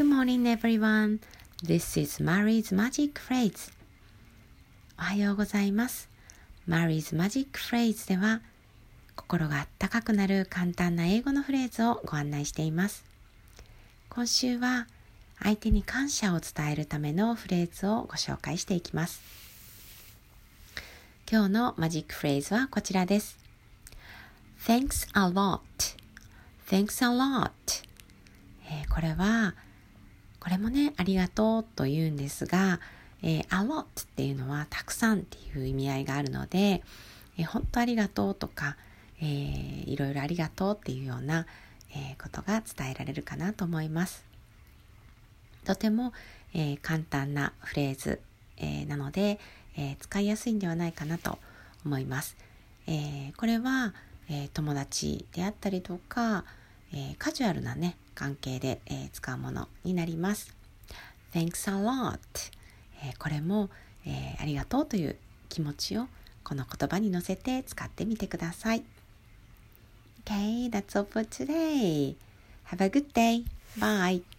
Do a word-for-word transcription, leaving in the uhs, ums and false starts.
Good morning, everyone. This is Mary's Magic Phrases. おはようございます。Mary's Magic Phrases では、心があったかくなる簡単な英語のフレーズをご案内しています。今週は、相手に感謝を伝えるためのフレーズをご紹介していきます。今日のマジックフレーズはこちらです。Thanks a lot. Thanks a lot.えー、これは、これもね、ありがとうと言うんですが、えー、a lot っていうのはたくさんっていう意味合いがあるので、えー、本当ありがとうとか、えー、いろいろありがとうっていうような、えー、ことが伝えられるかなと思います。とても、えー、簡単なフレーズ、えー、なので、えー、使いやすいんではないかなと思います。えー、これは、えー、友達であったりとか、えー、カジュアルなね、関係で、えー、使うものになります。Thanks a lot、えー、これも、えー、ありがとうという気持ちをこの言葉に乗せて使ってみてください。Okay, that's all for today. Have a good day. Bye.